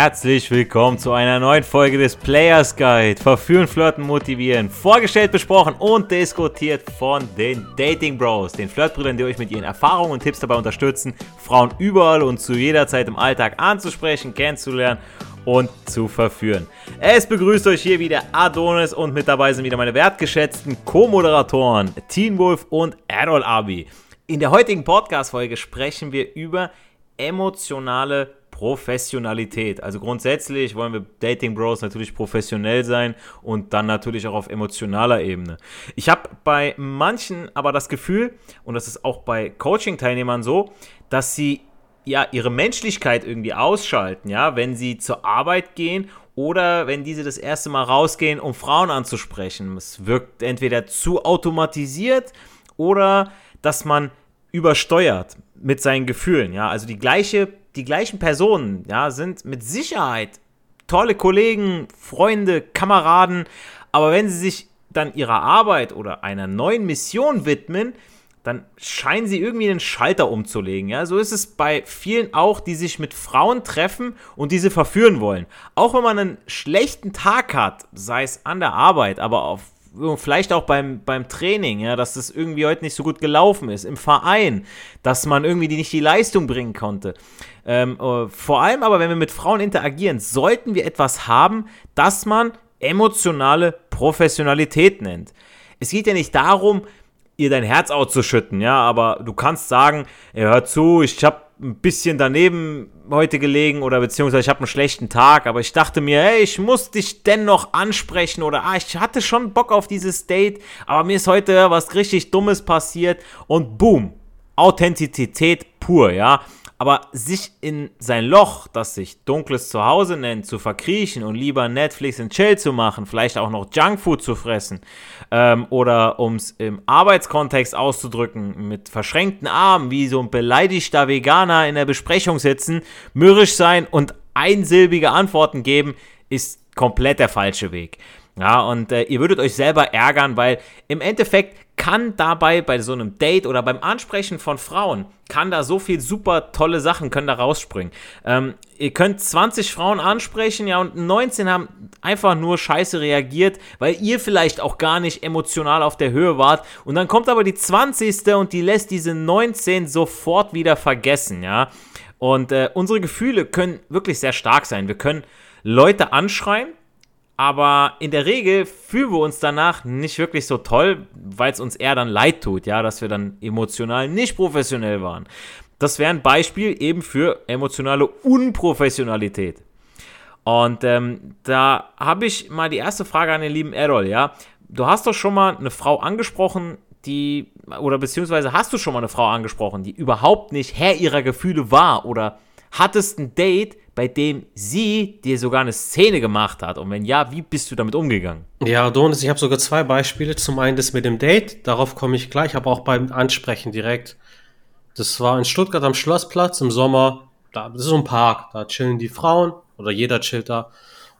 Herzlich willkommen zu einer neuen Folge des Players Guide. Verführen, flirten, motivieren. Vorgestellt, besprochen und diskutiert von den Dating Bros, den Flirtbrüdern, die euch mit ihren Erfahrungen und Tipps dabei unterstützen, Frauen überall und zu jeder Zeit im Alltag anzusprechen, kennenzulernen und zu verführen. Es begrüßt euch hier wieder Adonis und mit dabei sind wieder meine wertgeschätzten Co-Moderatoren Teen Wolf und Adol Abi. In der heutigen Podcast-Folge sprechen wir über emotionale Professionalität. Also grundsätzlich wollen wir Dating Bros natürlich professionell sein und dann natürlich auch auf emotionaler Ebene. Ich habe bei manchen aber das Gefühl, und das ist auch bei Coaching-Teilnehmern so, dass sie ja ihre Menschlichkeit irgendwie ausschalten, ja, wenn sie zur Arbeit gehen oder wenn diese das erste Mal rausgehen, um Frauen anzusprechen. Es wirkt entweder zu automatisiert oder dass man übersteuert mit seinen Gefühlen, ja, also die gleichen Personen, ja, sind mit Sicherheit tolle Kollegen, Freunde, Kameraden, aber wenn sie sich dann ihrer Arbeit oder einer neuen Mission widmen, dann scheinen sie irgendwie den Schalter umzulegen, ja, so ist es bei vielen auch, die sich mit Frauen treffen und diese verführen wollen, auch wenn man einen schlechten Tag hat, sei es an der Arbeit, aber vielleicht auch beim Training, ja, dass das irgendwie heute nicht so gut gelaufen ist, im Verein, dass man irgendwie nicht die Leistung bringen konnte. Vor allem aber, wenn wir mit Frauen interagieren, sollten wir etwas haben, das man emotionale Professionalität nennt. Es geht ja nicht darum, ihr dein Herz auszuschütten, ja, aber du kannst sagen, hör zu, ich habe ein bisschen daneben heute gelegen oder beziehungsweise ich habe einen schlechten Tag, aber ich dachte mir, hey, ich muss dich dennoch ansprechen oder ich hatte schon Bock auf dieses Date, aber mir ist heute was richtig Dummes passiert und boom, Authentizität pur, ja, aber sich in sein Loch, das sich dunkles Zuhause nennt, zu verkriechen und lieber Netflix und Chill zu machen, vielleicht auch noch Junkfood zu fressen oder um es im Arbeitskontext auszudrücken, mit verschränkten Armen wie so ein beleidigter Veganer in der Besprechung sitzen, mürrisch sein und einsilbige Antworten geben, ist komplett der falsche Weg. Ja, und ihr würdet euch selber ärgern, weil im Endeffekt kann dabei bei so einem Date oder beim Ansprechen von Frauen, kann da so viel super tolle Sachen, können da rausspringen. Ihr könnt 20 Frauen ansprechen, ja, und 19 haben einfach nur scheiße reagiert, weil ihr vielleicht auch gar nicht emotional auf der Höhe wart. Und dann kommt aber die 20. und die lässt diese 19 sofort wieder vergessen, ja. Und unsere Gefühle können wirklich sehr stark sein. Wir können Leute anschreien. Aber in der Regel fühlen wir uns danach nicht wirklich so toll, weil es uns eher dann leid tut, ja, dass wir dann emotional nicht professionell waren. Das wäre ein Beispiel eben für emotionale Unprofessionalität. Und da habe ich mal die erste Frage an den lieben Errol, ja. Du hast doch schon mal eine Frau angesprochen, die überhaupt nicht Herr ihrer Gefühle war oder hattest ein Date, bei dem sie dir sogar eine Szene gemacht hat? Und wenn ja, wie bist du damit umgegangen? Ja, Adonis, ich habe sogar zwei Beispiele. Zum einen das mit dem Date, darauf komme ich gleich, aber auch beim Ansprechen direkt. Das war in Stuttgart am Schlossplatz im Sommer. Das ist so ein Park, da chillen die Frauen oder jeder chillt da.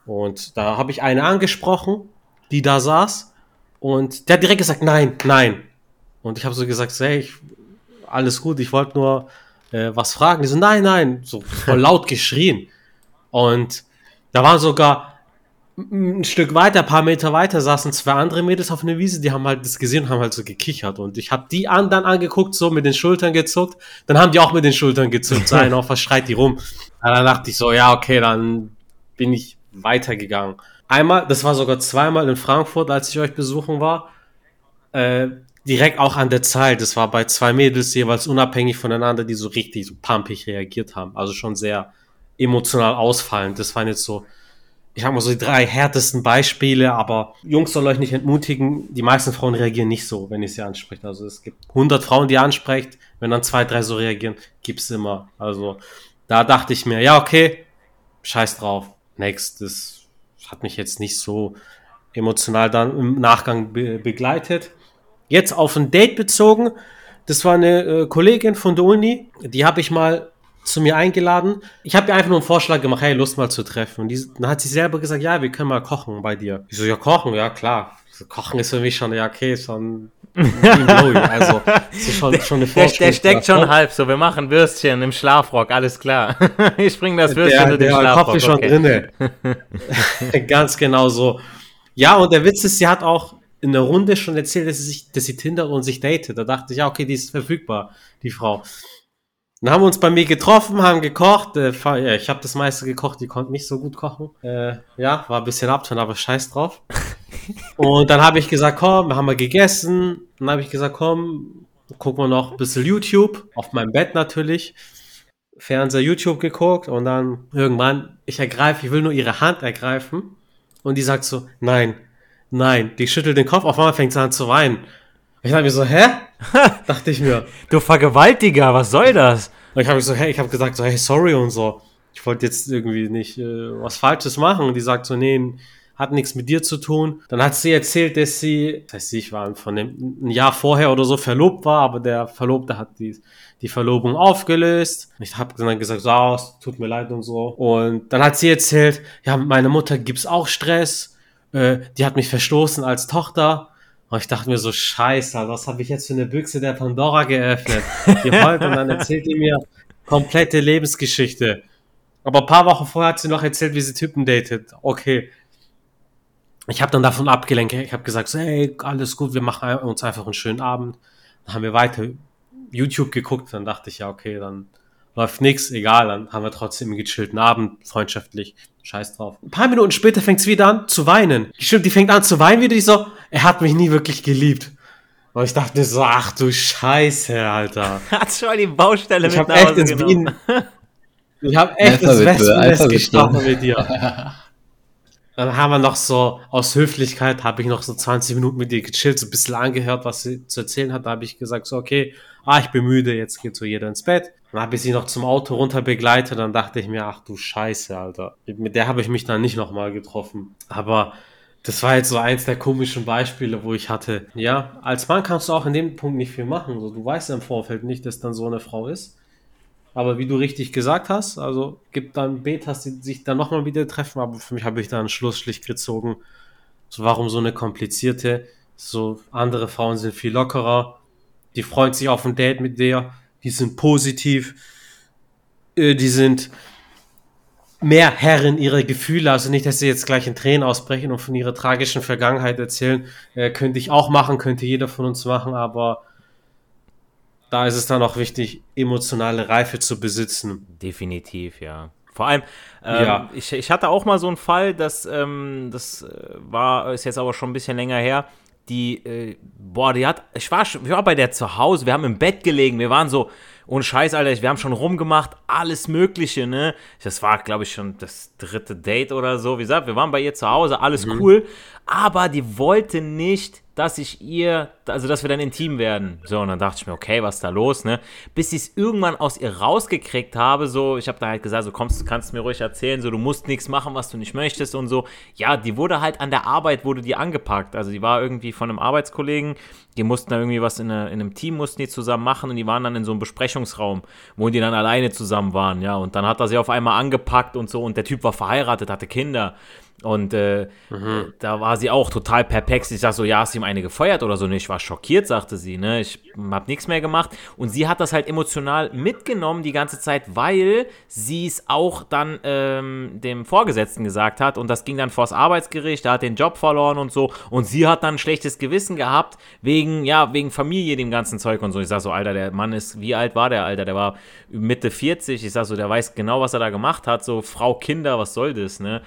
Und da habe ich eine angesprochen, die da saß und der hat direkt gesagt, nein. Und ich habe so gesagt, hey, alles gut, ich wollte nur was fragen, die so, nein, so voll laut geschrien. Und da waren sogar ein Stück weiter, ein paar Meter weiter, saßen zwei andere Mädels auf einer Wiese, die haben halt das gesehen und haben halt so gekichert. Und ich habe die anderen angeguckt, so mit den Schultern gezuckt, dann haben die auch mit den Schultern gezuckt, so einer, was schreit die rum? Und dann dachte ich so, ja, okay, dann bin ich weitergegangen. Einmal, das war sogar zweimal in Frankfurt, als ich euch besuchen war, direkt auch an der Zahl, das war bei zwei Mädels jeweils unabhängig voneinander, die so richtig so pumpig reagiert haben, also schon sehr emotional ausfallend. Das waren jetzt so, ich sag mal so die drei härtesten Beispiele, aber Jungs sollen euch nicht entmutigen, die meisten Frauen reagieren nicht so, wenn ihr sie ansprecht. Also es gibt 100 Frauen, die ihr ansprecht, wenn dann 2, 3 so reagieren, gibt's immer. Also da dachte ich mir, ja okay, scheiß drauf, next, das hat mich jetzt nicht so emotional dann im Nachgang begleitet. Jetzt auf ein Date bezogen, das war eine Kollegin von der Uni, die habe ich mal zu mir eingeladen. Ich habe ihr einfach nur einen Vorschlag gemacht, hey, Lust mal zu treffen. Und dann hat sie selber gesagt, ja, wir können mal kochen bei dir. Ich so, ja, kochen, ja, klar. So, kochen ist für mich schon, ja, okay, schon Also, das ist schon eine Vorstellung. Der steckt schon halb so. Wir machen Würstchen im Schlafrock, alles klar. Ich bringe das Würstchen in den Schlafrock. Der Kopf ist schon drinne. Ganz genau so. Ja, und der Witz ist, sie hat auch in der Runde schon erzählt, dass sie Tinder und sich datet. Da dachte ich, ja, okay, die ist verfügbar, die Frau. Dann haben wir uns bei mir getroffen, haben gekocht. Ich habe das meiste gekocht, die konnte nicht so gut kochen. Ja, war ein bisschen Abturn, aber scheiß drauf. Und dann habe ich gesagt, komm, haben wir gegessen. Dann habe ich gesagt, komm, gucken wir noch ein bisschen YouTube. Auf meinem Bett natürlich. Fernseher, YouTube geguckt. Und dann irgendwann, ich will nur ihre Hand ergreifen. Und die sagt so, nein. Die schüttelt den Kopf, auf einmal fängt sie an zu weinen. Ich dachte mir so, hä? Dachte ich mir. Du Vergewaltiger, was soll das? Und ich habe gesagt, sorry und so. Ich wollte jetzt irgendwie nicht was Falsches machen. Und die sagt so, nee, hat nichts mit dir zu tun. Dann hat sie erzählt, dass sie, ich war von einem Jahr vorher oder so verlobt war, aber der Verlobte hat die Verlobung aufgelöst. Ich habe dann gesagt, so, es tut mir leid und so. Und dann hat sie erzählt, ja, mit meiner Mutter gibt's auch Stress. Die hat mich verstoßen als Tochter. Und ich dachte mir so, scheiße, Alter, was habe ich jetzt für eine Büchse der Pandora geöffnet? Die heult und dann erzählt die mir komplette Lebensgeschichte. Aber ein paar Wochen vorher hat sie noch erzählt, wie sie Typen datet. Okay. Ich habe dann davon abgelenkt. Ich habe gesagt, so, hey, alles gut, wir machen uns einfach einen schönen Abend. Dann haben wir weiter YouTube geguckt. Dann dachte ich, ja, okay, dann läuft nichts, egal. Dann haben wir trotzdem einen gechillten Abend, freundschaftlich. Scheiß drauf. Ein paar Minuten später fängt es wieder an zu weinen. Stimmt, die fängt an zu weinen wieder. Ich so, er hat mich nie wirklich geliebt. Und ich dachte mir so, ach du Scheiße, Alter. Hat schon die Baustelle mit nach Hause genommen. Ich hab echt das Wespennest gestochen mit dir. Dann haben wir noch so, aus Höflichkeit habe ich noch so 20 Minuten mit dir gechillt, so ein bisschen angehört, was sie zu erzählen hat. Da habe ich gesagt so, okay, ich bin müde, jetzt geht so jeder ins Bett. Dann habe ich sie noch zum Auto runter begleitet, dann dachte ich mir, ach du Scheiße, Alter. Mit der habe ich mich dann nicht nochmal getroffen. Aber das war jetzt so eins der komischen Beispiele, wo ich hatte. Ja, als Mann kannst du auch in dem Punkt nicht viel machen. So, du weißt im Vorfeld nicht, dass dann so eine Frau ist. Aber wie du richtig gesagt hast, also gibt dann Betas, die sich dann nochmal wieder treffen. Aber für mich habe ich da einen Schlussstrich gezogen. So, warum so eine komplizierte? So, andere Frauen sind viel lockerer. Die freuen sich auf ein Date mit dir. Die sind positiv, die sind mehr Herren ihrer Gefühle, also nicht, dass sie jetzt gleich in Tränen ausbrechen und von ihrer tragischen Vergangenheit erzählen, könnte ich auch machen, könnte jeder von uns machen, aber da ist es dann auch wichtig, emotionale Reife zu besitzen. Definitiv, ja. Vor allem, ich hatte auch mal so einen Fall, ist jetzt aber schon ein bisschen länger her, ich war bei der zu Hause, wir haben im Bett gelegen, wir waren so, ohne Scheiß, Alter, wir haben schon rumgemacht, alles Mögliche, ne? Das war, glaube ich, schon das 3. Date oder so, wie gesagt, wir waren bei ihr zu Hause, alles cool, aber die wollte nicht, dass dass wir dann intim werden. So, und dann dachte ich mir, okay, was ist da los, ne? Bis ich es irgendwann aus ihr rausgekriegt habe, so, ich habe da halt gesagt, so, kommst, kannst mir ruhig erzählen, so, du musst nichts machen, was du nicht möchtest und so. Ja, die wurde halt an der Arbeit, die angepackt. Also, die war irgendwie von einem Arbeitskollegen, die mussten da irgendwie was in einem Team, mussten die zusammen machen und die waren dann in so einem Besprechungsraum, wo die dann alleine zusammen waren, ja. Und dann hat er sie auf einmal angepackt und so und der Typ war verheiratet, hatte Kinder. Und da war sie auch total perplex. Ich sag so, ja, hast du ihm eine gefeuert oder so? Nee, ich war schockiert, sagte sie, ne? Ich hab nichts mehr gemacht. Und sie hat das halt emotional mitgenommen die ganze Zeit, weil sie es auch dann dem Vorgesetzten gesagt hat. Und das ging dann vors Arbeitsgericht, da hat den Job verloren und so. Und sie hat dann ein schlechtes Gewissen gehabt, wegen Familie, dem ganzen Zeug und so. Ich sag so, Alter, der Mann ist, wie alt war der, Alter? Der war Mitte 40. Ich sag so, der weiß genau, was er da gemacht hat. So, Frau, Kinder, was soll das, ne?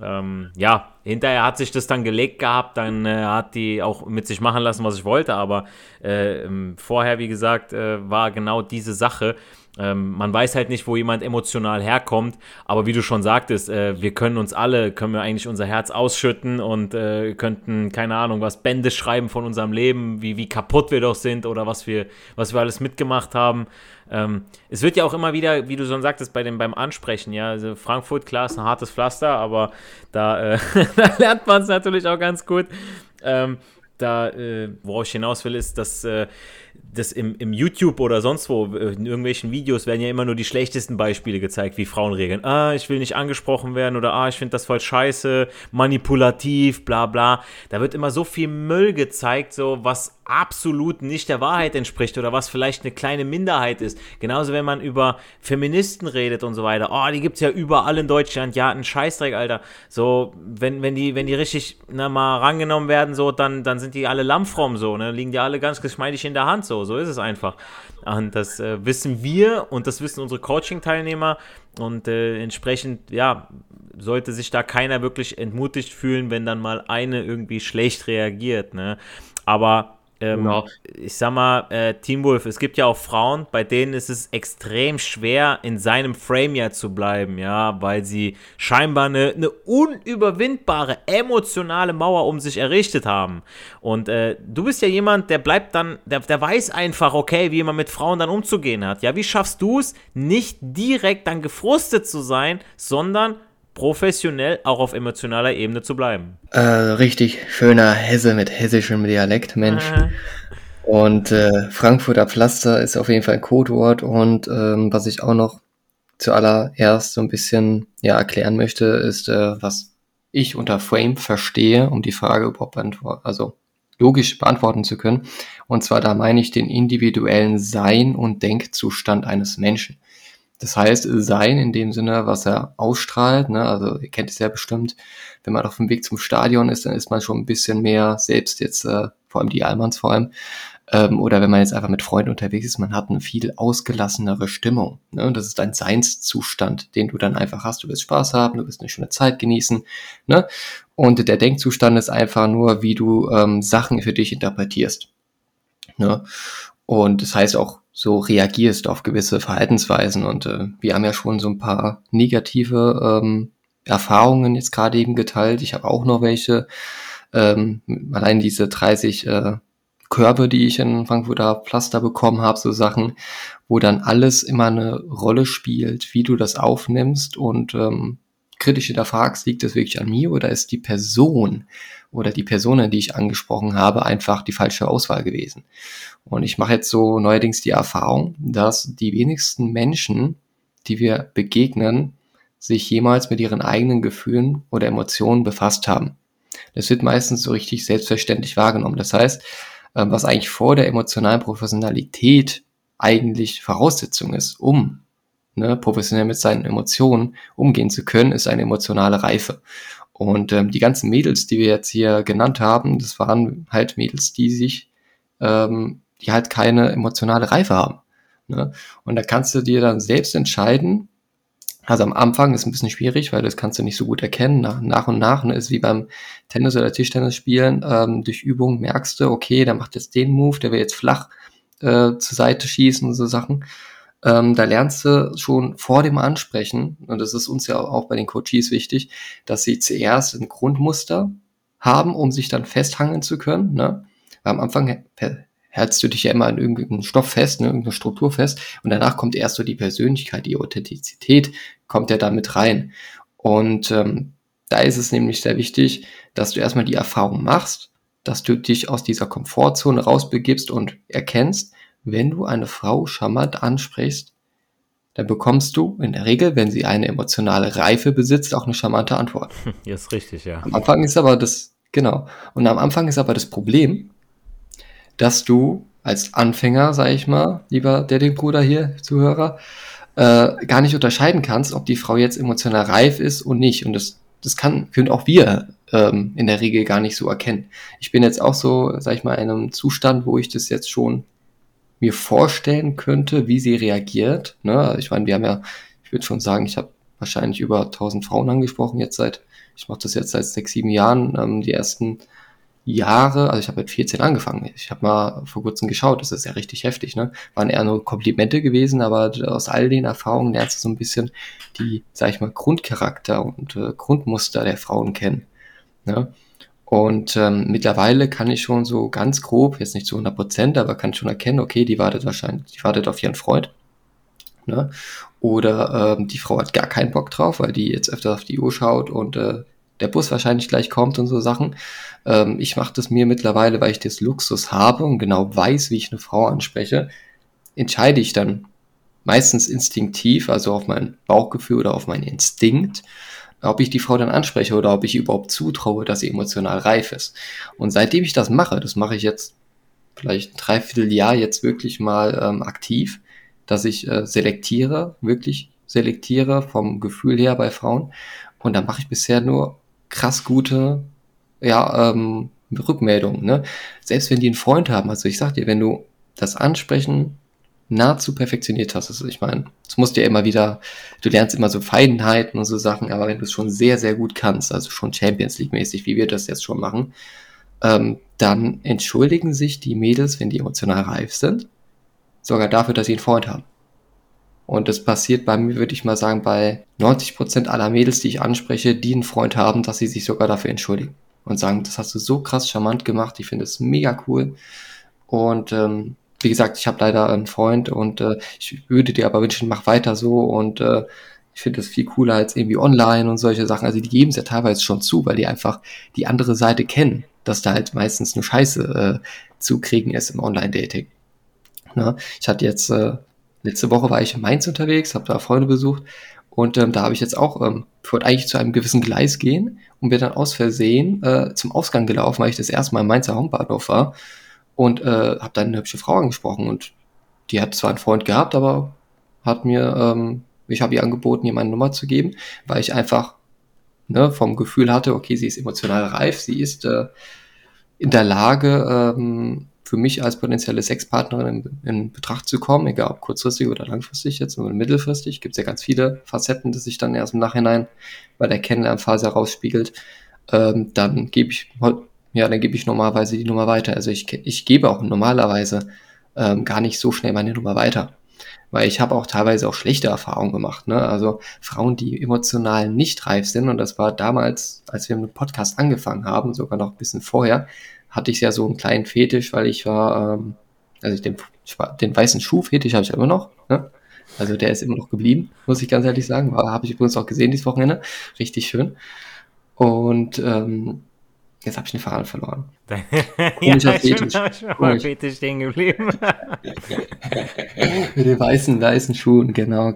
Ja, hinterher hat sich das dann gelegt gehabt, dann hat die auch mit sich machen lassen, was ich wollte, aber vorher, wie gesagt, war genau diese Sache. Man weiß halt nicht, wo jemand emotional herkommt, aber wie du schon sagtest, können wir eigentlich unser Herz ausschütten und könnten, keine Ahnung, was Bände schreiben von unserem Leben, wie kaputt wir doch sind oder was wir alles mitgemacht haben. Es wird ja auch immer wieder, wie du schon sagtest, beim Ansprechen, ja, also Frankfurt, klar, ist ein hartes Pflaster, aber da lernt man es natürlich auch ganz gut. da, worauf ich hinaus will, ist, dass das im YouTube oder sonst wo, in irgendwelchen Videos werden ja immer nur die schlechtesten Beispiele gezeigt, wie Frauen regeln. Ah, ich will nicht angesprochen werden oder ah, ich finde das voll scheiße, manipulativ, bla bla. Da wird immer so viel Müll gezeigt, so was absolut nicht der Wahrheit entspricht oder was vielleicht eine kleine Minderheit ist. Genauso, wenn man über Feministen redet und so weiter. Oh, die gibt's ja überall in Deutschland. Ja, ein Scheißdreck, Alter. So, wenn die richtig, na, mal rangenommen werden, so, dann sind die alle lammfromm, so, ne? Liegen die alle ganz geschmeidig in der Hand, so. So ist es einfach. Und das wissen wir und das wissen unsere Coaching-Teilnehmer und entsprechend, ja, sollte sich da keiner wirklich entmutigt fühlen, wenn dann mal eine irgendwie schlecht reagiert, ne? Aber genau. Ich sag mal, Teen Wolf, es gibt ja auch Frauen, bei denen ist es extrem schwer, in seinem Frame ja zu bleiben, ja, weil sie scheinbar eine unüberwindbare emotionale Mauer um sich errichtet haben. Und du bist ja jemand, der bleibt dann, der weiß einfach, okay, wie man mit Frauen dann umzugehen hat. Ja, wie schaffst du es, nicht direkt dann gefrustet zu sein, sondern professionell auch auf emotionaler Ebene zu bleiben. Richtig schöner Hesse mit hessischem Dialekt, Mensch. Und Frankfurter Pflaster ist auf jeden Fall ein Codewort. Und was ich auch noch zuallererst so ein bisschen erklären möchte, ist, was ich unter Frame verstehe, um die Frage überhaupt logisch beantworten zu können. Und zwar, da meine ich den individuellen Sein- und Denkzustand eines Menschen. Das heißt, Sein in dem Sinne, was er ausstrahlt, ne? Also ihr kennt es ja bestimmt, wenn man auf dem Weg zum Stadion ist, dann ist man schon ein bisschen mehr selbst jetzt, vor allem die Almans vor allem, oder wenn man jetzt einfach mit Freunden unterwegs ist, man hat eine viel ausgelassenere Stimmung, ne? Und das ist ein Seinszustand, den du dann einfach hast, du wirst Spaß haben, du wirst eine schöne Zeit genießen, ne? Und der Denkzustand ist einfach nur, wie du Sachen für dich interpretierst, ne? Und das heißt auch, so reagierst auf gewisse Verhaltensweisen und wir haben ja schon so ein paar negative Erfahrungen jetzt gerade eben geteilt. Ich habe auch noch welche, allein diese 30 Körbe, die ich in Frankfurter Pflaster bekommen habe, so Sachen, wo dann alles immer eine Rolle spielt, wie du das aufnimmst und kritisch hinterfragst, liegt das wirklich an mir oder ist die Person oder die Personen, die ich angesprochen habe, einfach die falsche Auswahl gewesen. Und ich mache jetzt so neuerdings die Erfahrung, dass die wenigsten Menschen, die wir begegnen, sich jemals mit ihren eigenen Gefühlen oder Emotionen befasst haben. Das wird meistens so richtig selbstverständlich wahrgenommen. Das heißt, was eigentlich vor der emotionalen Professionalität eigentlich Voraussetzung ist, um professionell mit seinen Emotionen umgehen zu können, ist eine emotionale Reife. Und die ganzen Mädels, die wir jetzt hier genannt haben, das waren halt Mädels, die halt keine emotionale Reife haben, ne? Und da kannst du dir dann selbst entscheiden, also am Anfang ist ein bisschen schwierig, weil das kannst du nicht so gut erkennen, nach und nach, ne, ist wie beim Tennis oder Tischtennis spielen, durch Übung merkst du, okay, der macht jetzt den Move, der will jetzt flach zur Seite schießen und so Sachen. Da lernst du schon vor dem Ansprechen, und das ist uns ja auch bei den Coaches wichtig, dass sie zuerst ein Grundmuster haben, um sich dann festhangeln zu können, ne? Weil am Anfang hältst du dich ja immer an irgendeinen Stoff fest, ne, irgendeine Struktur fest, und danach kommt erst so die Persönlichkeit, die Authentizität kommt ja da mit rein. Und da ist es nämlich sehr wichtig, dass du erstmal die Erfahrung machst, dass du dich aus dieser Komfortzone rausbegibst und erkennst, wenn du eine Frau charmant ansprichst, dann bekommst du in der Regel, wenn sie eine emotionale Reife besitzt, auch eine charmante Antwort. Ja, ist richtig, ja. Am Anfang ist aber das Problem, dass du als Anfänger, sag ich mal, lieber Dating-Bruder hier, Zuhörer, gar nicht unterscheiden kannst, ob die Frau jetzt emotional reif ist und nicht. Und das können auch wir in der Regel gar nicht so erkennen. Ich bin jetzt auch so, sag ich mal, in einem Zustand, wo ich das jetzt schon mir vorstellen könnte, wie sie reagiert, ne? Ich meine, ich würde schon sagen, ich habe wahrscheinlich über 1000 Frauen angesprochen ich mache das jetzt seit 6-7 Jahren, die ersten Jahre, also ich habe mit 14 angefangen, ich habe mal vor kurzem geschaut, das ist ja richtig heftig, ne? Waren eher nur Komplimente gewesen, aber aus all den Erfahrungen lernst du so ein bisschen die, sag ich mal, Grundcharakter und Grundmuster der Frauen kennen, ne? Und mittlerweile kann ich schon so ganz grob, jetzt nicht zu 100%, aber kann schon erkennen, okay, die wartet auf ihren Freund, ne? Oder die Frau hat gar keinen Bock drauf, weil die jetzt öfter auf die Uhr schaut und der Bus wahrscheinlich gleich kommt und so Sachen. Ich mache das mir mittlerweile, weil ich das Luxus habe und genau weiß, wie ich eine Frau anspreche, entscheide ich dann meistens instinktiv, also auf mein Bauchgefühl oder auf meinen Instinkt, ob ich die Frau dann anspreche oder ob ich ihr überhaupt zutraue, dass sie emotional reif ist. Und seitdem ich das mache ich jetzt vielleicht ein Dreivierteljahr jetzt wirklich mal aktiv, dass ich selektiere vom Gefühl her bei Frauen. Und da mache ich bisher nur krass gute Rückmeldungen. Ne? Selbst wenn die einen Freund haben, also ich sag dir, wenn du das Ansprechen nahezu perfektioniert hast, also ich meine, es musst ja immer wieder, du lernst immer so Feinheiten und so Sachen, aber wenn du es schon sehr, sehr gut kannst, also schon Champions League mäßig, wie wir das jetzt schon machen, dann entschuldigen sich die Mädels, wenn die emotional reif sind, sogar dafür, dass sie einen Freund haben. Und das passiert bei mir, würde ich mal sagen, bei 90% aller Mädels, die ich anspreche, die einen Freund haben, dass sie sich sogar dafür entschuldigen und sagen, das hast du so krass charmant gemacht, ich finde es mega cool. Und wie gesagt, ich habe leider einen Freund und ich würde dir aber wünschen, mach weiter so und ich finde das viel cooler als irgendwie online und solche Sachen. Also die geben es ja teilweise schon zu, weil die einfach die andere Seite kennen, dass da halt meistens nur Scheiße zu kriegen ist im Online-Dating. Na, ich hatte jetzt... letzte Woche war ich in Mainz unterwegs, habe da Freunde besucht und da habe ich jetzt auch, ich wollte eigentlich zu einem gewissen Gleis gehen und bin dann aus Versehen zum Ausgang gelaufen, weil ich das erste Mal im Mainzer Hauptbahnhof war und habe dann eine hübsche Frau angesprochen und die hat zwar einen Freund gehabt, aber hat mir, ich habe ihr angeboten, ihr meine Nummer zu geben, weil ich einfach vom Gefühl hatte, okay, sie ist emotional reif, sie ist in der Lage, für mich als potenzielle Sexpartnerin in Betracht zu kommen, egal ob kurzfristig oder langfristig jetzt oder mittelfristig, gibt es ja ganz viele Facetten, das sich dann erst im Nachhinein bei der Kennenlernphase herausspiegelt, dann gebe ich normalerweise die Nummer weiter. Also ich gebe auch normalerweise gar nicht so schnell meine Nummer weiter, weil ich habe auch teilweise auch schlechte Erfahrungen gemacht. Ne? Also Frauen, die emotional nicht reif sind, und das war damals, als wir mit dem Podcast angefangen haben, sogar noch ein bisschen vorher, hatte ich ja so einen kleinen Fetisch, weil ich war, den weißen Schuh-Fetisch habe ich immer noch, ne? Also der ist immer noch geblieben, muss ich ganz ehrlich sagen, habe ich übrigens auch gesehen dieses Wochenende, richtig schön. Und jetzt habe ich den Faden verloren. Komischer Fetisch. Komisch. Fetisch stehen geblieben. Mit den weißen Schuhen, genau.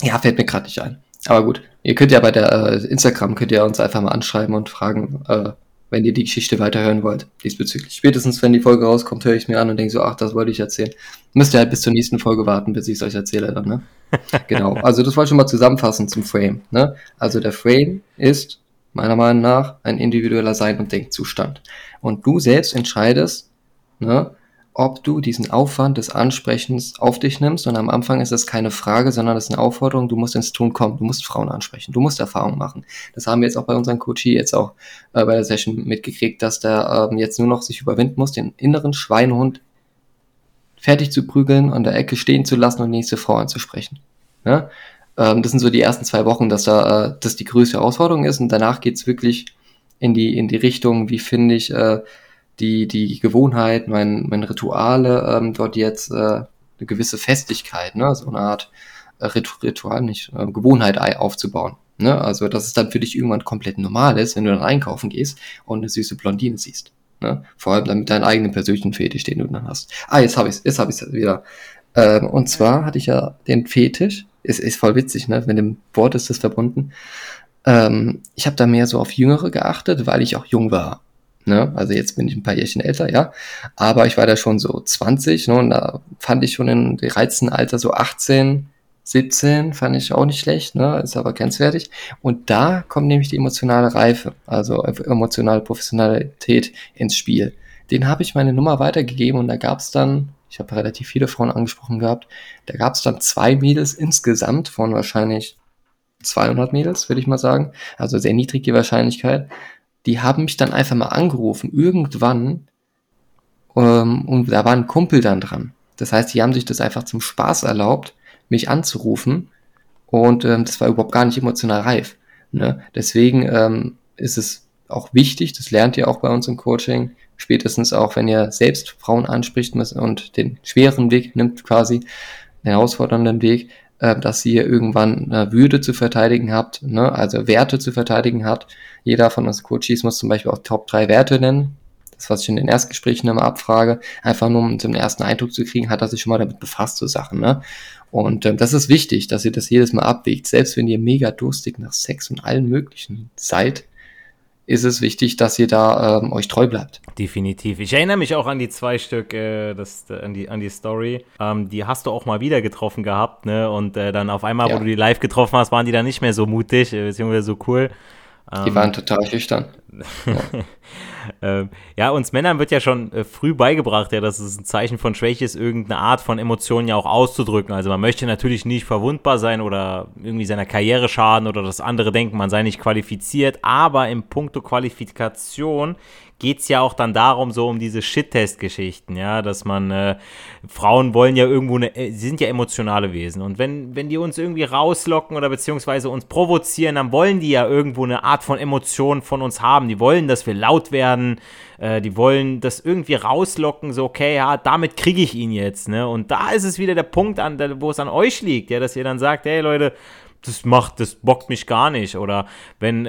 Ja, fällt mir gerade nicht ein. Aber gut, ihr könnt ja bei der Instagram, könnt ihr uns einfach mal anschreiben und fragen, wenn ihr die Geschichte weiterhören wollt, diesbezüglich. Spätestens, wenn die Folge rauskommt, höre ich es mir an und denke so, ach, das wollte ich erzählen. Müsst ihr halt bis zur nächsten Folge warten, bis ich es euch erzähle dann, ne? Genau, also das wollte ich schon mal zusammenfassen zum Frame, ne? Also der Frame ist, meiner Meinung nach, ein individueller Sein- und Denkzustand. Und du selbst entscheidest, ne, ob du diesen Aufwand des Ansprechens auf dich nimmst. Und am Anfang ist das keine Frage, sondern das ist eine Aufforderung, du musst ins Tun kommen, du musst Frauen ansprechen, du musst Erfahrung machen. Das haben wir jetzt auch bei unseren Coachee jetzt auch bei der Session mitgekriegt, dass der jetzt nur noch sich überwinden muss, den inneren Schweinehund fertig zu prügeln, an der Ecke stehen zu lassen und die nächste Frau anzusprechen. Ja? Das sind so die ersten 2 Wochen, dass das die größte Herausforderung ist, und danach geht's wirklich in die Richtung, wie finde ich die Gewohnheit, meine Rituale, dort jetzt eine gewisse Festigkeit, ne, so eine Art Ritual, nicht Gewohnheit aufzubauen. Ne? Also, dass es dann für dich irgendwann komplett normal ist, wenn du dann einkaufen gehst und eine süße Blondine siehst. Ne? Vor allem dann mit deinen eigenen persönlichen Fetisch, den du dann hast. Ah, jetzt habe ich's wieder. Und zwar hatte ich ja den Fetisch, ist voll witzig, ne? Mit dem Wort ist das verbunden. Ich habe da mehr so auf Jüngere geachtet, weil ich auch jung war. Ne? Also jetzt bin ich ein paar Jährchen älter, ja, aber ich war da schon so 20, ne? Und da fand ich schon in dem reizenden Alter so 18, 17, fand ich auch nicht schlecht, ne? Ist aber grenzwertig, und da kommt nämlich die emotionale Reife, also emotionale Professionalität ins Spiel. Den habe ich meine Nummer weitergegeben, und da gab es dann, ich habe relativ viele Frauen angesprochen gehabt, da gab es dann 2 Mädels insgesamt von wahrscheinlich 200 Mädels, würde ich mal sagen, also sehr niedrig die Wahrscheinlichkeit. Die haben mich dann einfach mal angerufen, irgendwann, und da war ein Kumpel dann dran. Das heißt, die haben sich das einfach zum Spaß erlaubt, mich anzurufen, und das war überhaupt gar nicht emotional reif. Ne? Deswegen ist es auch wichtig, das lernt ihr auch bei uns im Coaching, spätestens auch, wenn ihr selbst Frauen anspricht und den schweren Weg nimmt quasi, den herausfordernden Weg, dass ihr irgendwann eine Würde zu verteidigen habt, ne? Also Werte zu verteidigen habt. Jeder von uns Coaches muss zum Beispiel auch Top 3 Werte nennen. Das, was ich in den Erstgesprächen immer abfrage, einfach nur um den ersten Eindruck zu kriegen, hat er sich schon mal damit befasst, so Sachen, ne? Und das ist wichtig, dass ihr das jedes Mal abwägt. Selbst wenn ihr mega durstig nach Sex und allen möglichen seid, ist es wichtig, dass ihr da euch treu bleibt. Definitiv. Ich erinnere mich auch an die 2 Stück, an die Story. Die hast du auch mal wieder getroffen gehabt, ne? Und dann auf einmal, wo du die live getroffen hast, waren die dann nicht mehr so mutig, beziehungsweise so cool. Die waren total schüchtern. Ja, uns Männern wird ja schon früh beigebracht, ja, dass es ein Zeichen von Schwäche ist, irgendeine Art von Emotionen ja auch auszudrücken. Also man möchte natürlich nicht verwundbar sein oder irgendwie seiner Karriere schaden oder dass andere denken, man sei nicht qualifiziert. Aber im Punkto Qualifikation geht's ja auch dann darum, so um diese Shit-Test-Geschichten, ja, dass man, Frauen wollen ja irgendwo, sind ja emotionale Wesen und wenn die uns irgendwie rauslocken oder beziehungsweise uns provozieren, dann wollen die ja irgendwo eine Art von Emotion von uns haben, die wollen, dass wir laut werden, die wollen das irgendwie rauslocken, so okay, ja, damit kriege ich ihn jetzt, ne, und da ist es wieder der Punkt, wo es an euch liegt, ja, dass ihr dann sagt, hey Leute, das bockt mich gar nicht. Oder wenn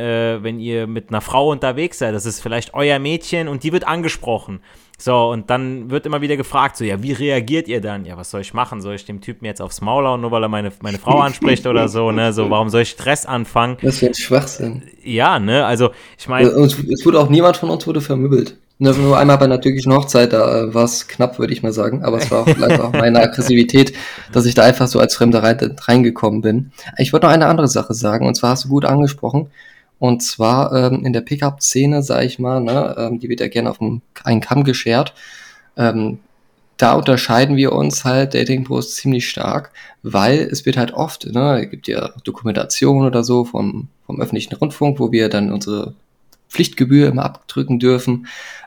ihr mit einer Frau unterwegs seid, das ist vielleicht euer Mädchen und die wird angesprochen. So, und dann wird immer wieder gefragt, so, ja, wie reagiert ihr dann? Ja, was soll ich machen? Soll ich dem Typen jetzt aufs Maul hauen, nur weil er meine Frau anspricht oder so, ne? So, warum soll ich Stress anfangen? Das wird Schwachsinn. Ja, ne, also, ich meine... Es wurde auch niemand von uns vermöbelt. Nur einmal bei einer türkischen Hochzeit, da war es knapp, würde ich mal sagen, aber es war auch vielleicht auch meine Aggressivität, dass ich da einfach so als Fremder reingekommen bin. Ich wollte noch eine andere Sache sagen, und zwar hast du gut angesprochen, und zwar in der Pickup-Szene, sag ich mal, ne, die wird ja gerne auf einen Kamm geschert, da unterscheiden wir uns halt Dating Bros ziemlich stark, weil es wird halt oft, ne, es gibt ja Dokumentationen oder so vom öffentlichen Rundfunk, wo wir dann unsere Pflichtgebühr immer abdrücken dürfen.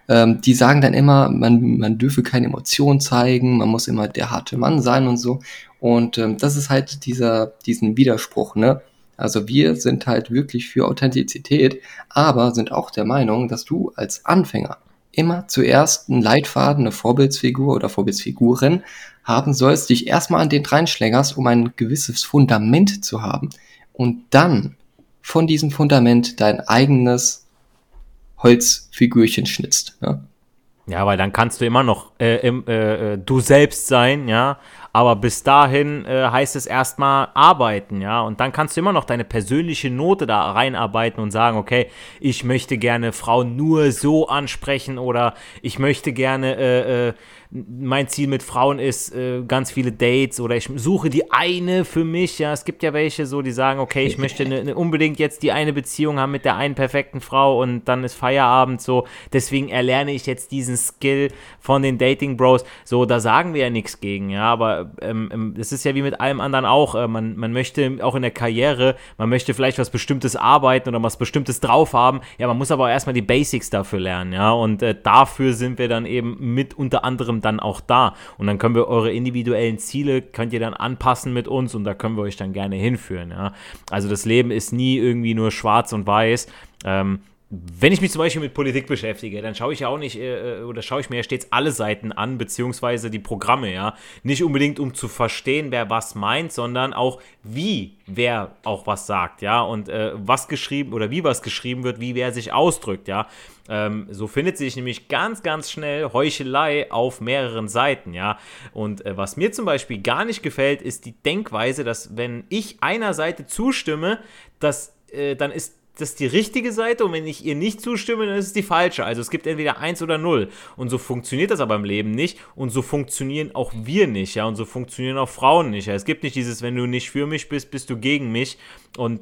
Die sagen dann immer, man dürfe keine Emotionen zeigen, man muss immer der harte Mann sein und so. Und das ist halt diesen Widerspruch, ne? Also wir sind halt wirklich für Authentizität, aber sind auch der Meinung, dass du als Anfänger immer zuerst einen Leitfaden, eine Vorbildsfigur oder Vorbildsfiguren haben sollst, dich erstmal an den reinschlängerst, um ein gewisses Fundament zu haben. Und dann von diesem Fundament dein eigenes Holzfigürchen schnitzt. Ja? Ja, weil dann kannst du immer noch du selbst sein, ja, aber bis dahin heißt es erstmal arbeiten, ja, und dann kannst du immer noch deine persönliche Note da reinarbeiten und sagen, okay, ich möchte gerne Frauen nur so ansprechen oder ich möchte gerne, mein Ziel mit Frauen ist ganz viele Dates oder ich suche die eine für mich, ja, es gibt ja welche so, die sagen, okay, ich möchte unbedingt jetzt die eine Beziehung haben mit der einen perfekten Frau und dann ist Feierabend so, deswegen erlerne ich jetzt diesen Skill von den Dating Bros, so, da sagen wir ja nichts gegen, ja, aber es ist ja wie mit allem anderen auch, man möchte auch in der Karriere, man möchte vielleicht was Bestimmtes arbeiten oder was Bestimmtes drauf haben, ja, man muss aber auch erstmal die Basics dafür lernen, ja, und dafür sind wir dann eben mit unter anderem dann auch da und dann können wir eure individuellen Ziele, könnt ihr dann anpassen mit uns und da können wir euch dann gerne hinführen, ja, also das Leben ist nie irgendwie nur schwarz und weiß, wenn ich mich zum Beispiel mit Politik beschäftige, dann schaue ich ja auch nicht, oder schaue ich mir ja stets alle Seiten an, beziehungsweise die Programme, ja. Nicht unbedingt, um zu verstehen, wer was meint, sondern auch, wie wer auch was sagt, ja. Und was geschrieben oder wie was geschrieben wird, wie wer sich ausdrückt, ja. So findet sich nämlich ganz, ganz schnell Heuchelei auf mehreren Seiten, ja. Und was mir zum Beispiel gar nicht gefällt, ist die Denkweise, dass wenn ich einer Seite zustimme, dann ist das ist die richtige Seite und wenn ich ihr nicht zustimme, dann ist es die falsche. Also es gibt entweder 1 oder 0 und so funktioniert das aber im Leben nicht und so funktionieren auch wir nicht, ja, und so funktionieren auch Frauen nicht, ja. Es gibt nicht dieses, wenn du nicht für mich bist, bist du gegen mich und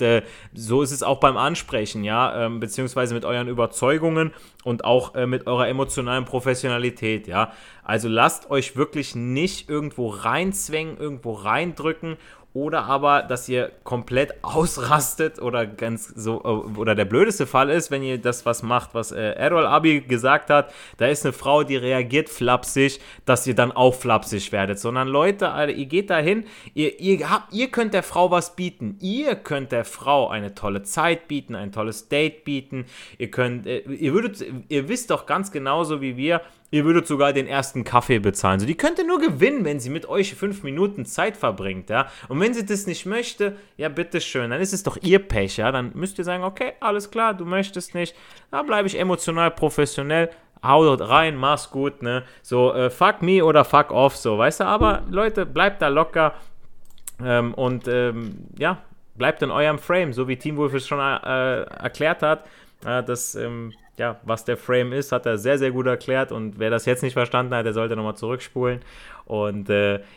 so ist es auch beim Ansprechen, ja, beziehungsweise mit euren Überzeugungen und auch mit eurer emotionalen Professionalität, ja. Also lasst euch wirklich nicht irgendwo reinzwängen, irgendwo reindrücken. Oder aber, dass ihr komplett ausrastet oder ganz so, oder der blödeste Fall ist, wenn ihr das was macht, was Adol Abi gesagt hat, da ist eine Frau, die reagiert flapsig, dass ihr dann auch flapsig werdet, sondern Leute, Alter, ihr geht dahin, ihr könnt der Frau was bieten, ihr könnt der Frau eine tolle Zeit bieten, ein tolles Date bieten, ihr wisst doch ganz genauso wie wir, Ihr würdet sogar den ersten Kaffee bezahlen. So, die könnte nur gewinnen, wenn sie mit euch 5 Minuten Zeit verbringt, ja. Und wenn sie das nicht möchte, ja, bitteschön, dann ist es doch ihr Pech, ja. Dann müsst ihr sagen, okay, alles klar, du möchtest nicht. Da bleibe ich emotional professionell. Hau dort rein, mach's gut, ne. So, fuck me oder fuck off, so, weißt du. Aber Leute, bleibt da locker ja, bleibt in eurem Frame, so wie Teen Wolf es schon erklärt hat. Das, ja, was der Frame ist, hat er sehr, sehr gut erklärt, und wer das jetzt nicht verstanden hat, der sollte nochmal zurückspulen. Und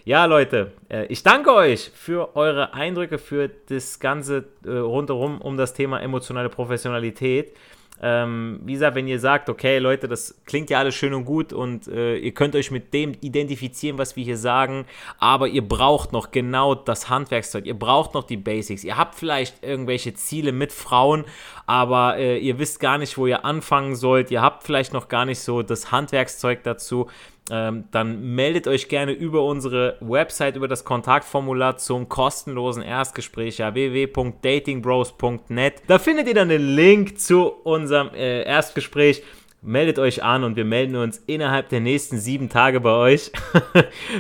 ja, Leute, ich danke euch für eure Eindrücke, für das Ganze rundherum um das Thema emotionale Professionalität. Wie gesagt, wenn ihr sagt, okay, Leute, das klingt ja alles schön und gut und ihr könnt euch mit dem identifizieren, was wir hier sagen, aber ihr braucht noch genau das Handwerkszeug, ihr braucht noch die Basics, ihr habt vielleicht irgendwelche Ziele mit Frauen, aber ihr wisst gar nicht, wo ihr anfangen sollt, ihr habt vielleicht noch gar nicht so das Handwerkszeug dazu, dann meldet euch gerne über unsere Website, über das Kontaktformular zum kostenlosen Erstgespräch, ja, www.datingbros.net. Da findet ihr dann den Link zu unserem Erstgespräch. Meldet euch an und wir melden uns innerhalb der nächsten 7 Tage bei euch.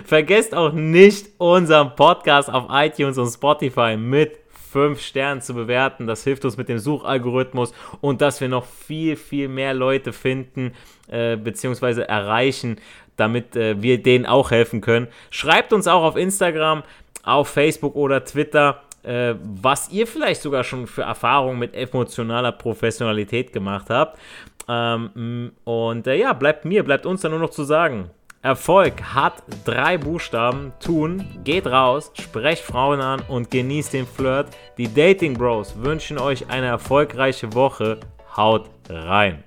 Vergesst auch nicht, unseren Podcast auf iTunes und Spotify mit 5 Sternen zu bewerten. Das hilft uns mit dem Suchalgorithmus und dass wir noch viel, viel mehr Leute finden bzw. erreichen, damit wir denen auch helfen können. Schreibt uns auch auf Instagram, auf Facebook oder Twitter, was ihr vielleicht sogar schon für Erfahrungen mit emotionaler Professionalität gemacht habt. Und ja, bleibt uns dann nur noch zu sagen: Erfolg hat 3 Buchstaben, tun, geht raus, sprecht Frauen an und genießt den Flirt. Die Dating Bros wünschen euch eine erfolgreiche Woche. Haut rein!